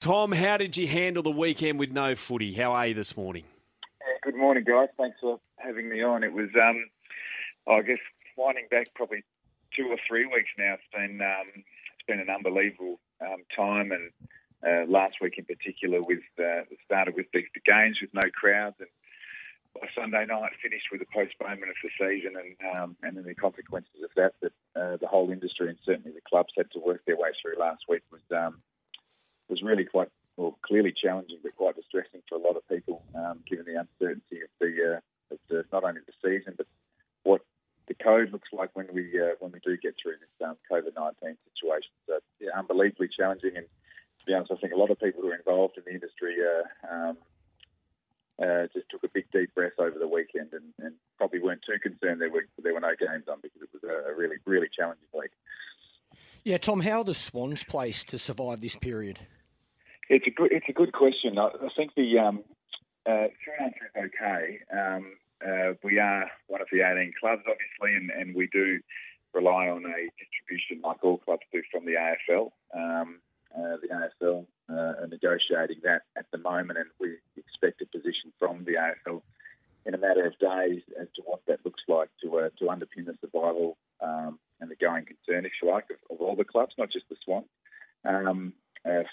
Tom, how did you handle the weekend with no footy? How are you this morning? Yeah, good morning, guys. Thanks for having me on. It was, I guess, winding back probably 2 or 3 weeks now. It's been an unbelievable time, and last week in particular, with started with the games with no crowds, and by Sunday night finished with a postponement of the season, and then the consequences of that the whole industry and certainly the clubs had to work their way through last week was really quite, well, clearly challenging, but quite distressing for a lot of people, given the uncertainty of the not only the season but what the code looks like when we do get through this COVID-19 situation. So yeah, unbelievably challenging, and to be honest, I think a lot of people who are involved in the industry just took a big deep breath over the weekend, and probably weren't too concerned there were no games on, because it was a really, really challenging week. Yeah, Tom, how are the Swans placed to survive this period? It's a good question. I think the short answer is okay. We are one of the 18 clubs, obviously, and we do rely on a distribution, like all clubs do, from the AFL. The AFL are negotiating that at the moment, and we expect a position from the AFL in a matter of days as to what that looks like to underpin the survival and the going concern, if you like, of all the clubs, not just the Swans,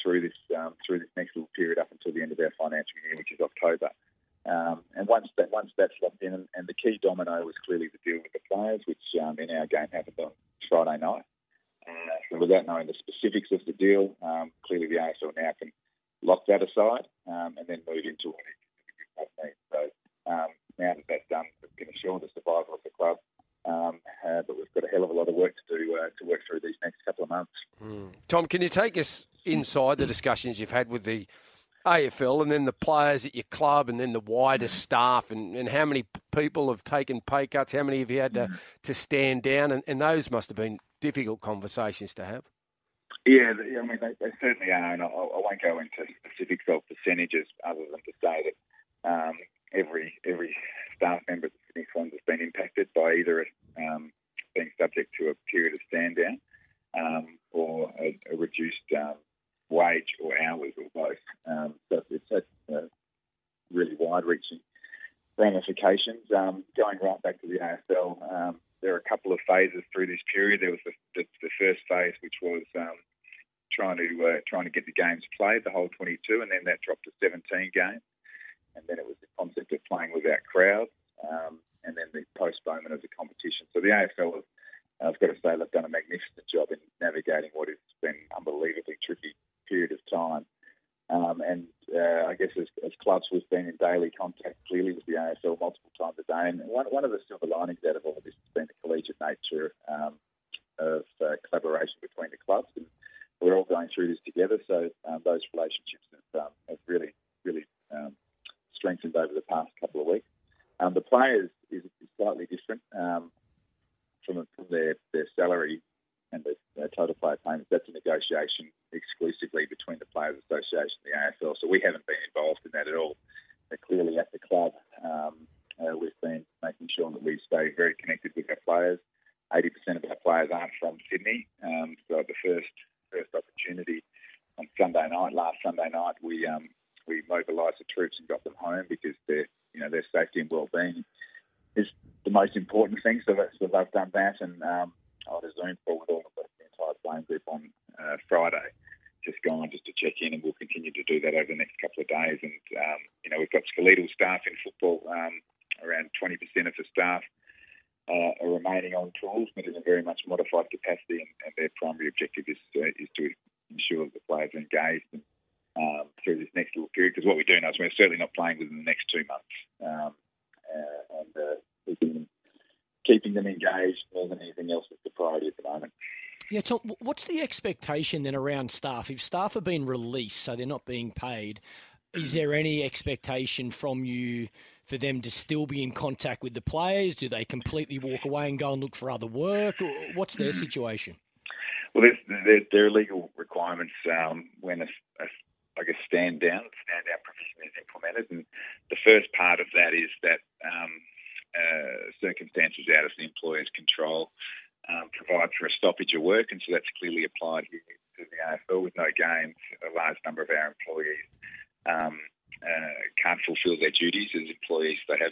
through this next little period up until the end of our financial year, which is October. And once that's locked in, and the key domino was clearly the deal with the players, which in our game happened on Friday night. So without knowing the specifics of the deal, clearly the AFL now can lock that aside and then move into what it means. So now that that's done, we can assure the survival of the club. But we've got a hell of a lot of work to do to work through these next couple of months. Mm. Tom, can you take us inside the discussions you've had with the AFL, and then the players at your club, and then the wider staff, and how many people have taken pay cuts? How many have you had to stand down? And those must have been difficult conversations to have. Yeah, I mean, they certainly are, and I won't go into specifics of percentages other than to say that every staff member at the Sydney Swans has been impacted by either being subject to a period of stand down or a reduced wage or hours or both. So it's had really wide-reaching ramifications. Going right back to the AFL, there are a couple of phases through this period. There was the first phase, which was trying to get the games played, the whole 22, and then that dropped to 17 games. And then it was the concept of playing without crowds, and then the postponement of the competition. So the AFL has, I've got to say, they've done a magnificent job in navigating what has been an unbelievably tricky period of time. I guess as clubs, we've been in daily contact clearly with the AFL multiple times a day. And one of the silver linings out of all of this has been the collegiate nature of collaboration between the clubs. And we're all going through this together, so those relationships have really, really strengthened over the past couple of weeks. The players is slightly different from their salary and their total player payments. That's a negotiation exclusively between the Players Association and the AFL, so we haven't been involved in that at all. But clearly at the club, we've been making sure that we stay very connected with our players. 80% of our players aren't from Sydney, so the first opportunity on Sunday night, last Sunday night, we mobilised the troops and got them home, because their safety and well-being is the most important thing. So they've done that, and I had a Zoom call with all of the entire playing group on Friday, just to check in, and we'll continue to do that over the next couple of days. And we've got skeletal staff in football. Around 20% of the staff are remaining on tools, but in a very much modified capacity. And their primary objective is to ensure that the players are engaged and, through this next little period, because what we do know is we're certainly not playing within the next 2 months. Keeping them engaged more than anything else is the priority at the moment. Yeah, Tom, what's the expectation then around staff? If staff are being released, so they're not being paid, is there any expectation from you for them to still be in contact with the players? Do they completely walk away and go and look for other work? Or what's their situation? Well, there are legal requirements when a stand down provision is implemented, and the first part of that is that circumstances out of the employer's control provide for a stoppage of work, and so that's clearly applied here to the AFL with no games. The large number of our employees can't fulfil their duties as employees. They have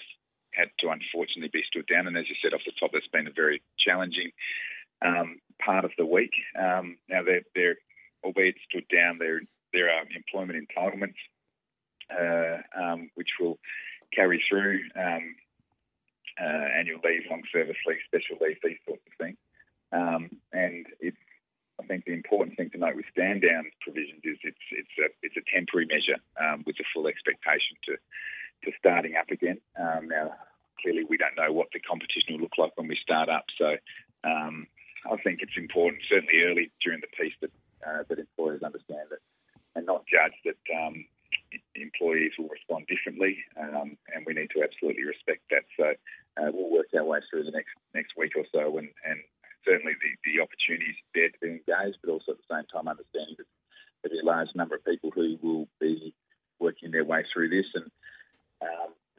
had to, unfortunately, be stood down. And as you said off the top, that's been a very challenging part of the week. Now, they're albeit stood down, there are employment entitlements which will carry through annual leave, long service leave, special leave, these sorts of things. And it's, I think the important thing to note with stand down provisions is it's a temporary measure with the full expectation to starting up again. Now, clearly we don't know what the competition will look like when we start up. So I think it's important, certainly early during the piece, that employers understand that and not judge that employees will respond differently, and we need to absolutely respect that. So we'll work our way through the next week or so, and certainly the opportunities there to be engaged, but also at the same time understanding that there'll be a large number of people who will be working their way through this. And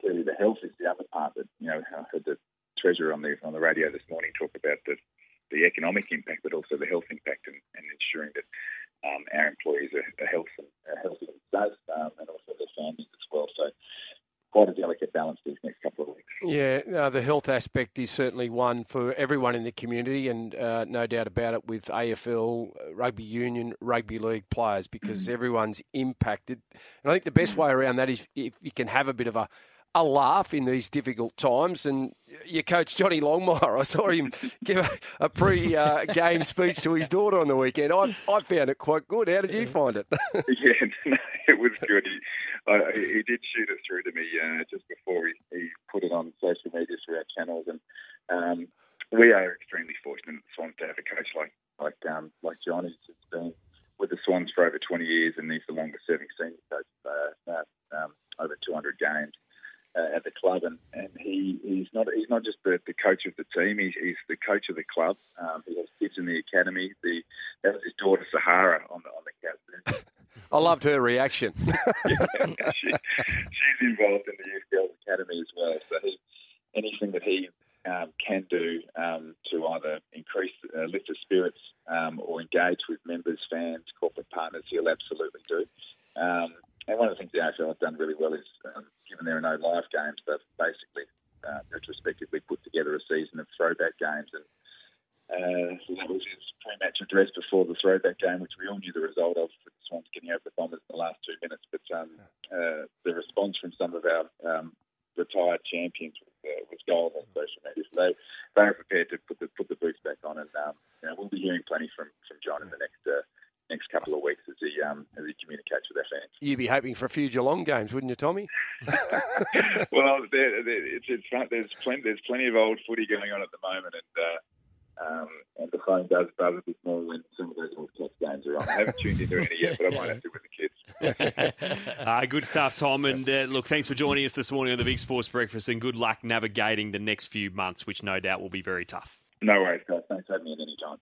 clearly the health is the other part that, you know, I heard the Treasurer on the radio this morning talk about the economic impact, but also the health impact, and ensuring that our employees are healthy and safe, and also their families as well. So quite a delicate balance these next couple of weeks. Yeah, the health aspect is certainly one for everyone in the community, and no doubt about it, with AFL, rugby union, rugby league players, because everyone's impacted. And I think the best way around that is if you can have a bit of a laugh in these difficult times. And your coach, Johnny Longmire, I saw him give a pre-game speech to his daughter on the weekend. I found it quite good. How did you find it? Yeah, no, it was good. He did shoot it through to me just before he put it on social media through our channels. And we are extremely fortunate at the Swans to have a coach like Johnny, who's been with the Swans for over 20 years, and he's the longest-serving senior coach over 200 games. At the club, and he's not just the coach of the team. He's the coach of the club. He has kids in the academy. That was his daughter Sahara on the couch. I loved her reaction. Yeah, she's involved in the youth girls academy as well. So anything that he can do to either increase lift the spirits or engage with members, fans, corporate partners, he'll absolutely do. And one of the things the AFL have done really well is, given there are no live games, they've basically retrospectively put together a season of throwback games. And so that was his pre-match address before the throwback game, which we all knew the result of, with the Swans getting over the Bombers in the last 2 minutes. But the response from some of our retired champions was gold on social media. So they are prepared to put the boots back on, and we'll be hearing plenty from John in the next couple of weeks as he communicates with our fans. You'd be hoping for a few Geelong games, wouldn't you, Tommy? Well, it's right. There's plenty of old footy going on at the moment, and the phone does buzz a bit more when some of those old Cats games are on. I haven't tuned into any yet, but I might have to with the kids. Good stuff, Tom. And look, thanks for joining us this morning on the Big Sports Breakfast, and good luck navigating the next few months, which no doubt will be very tough. No worries, guys. Thanks for having me at any time.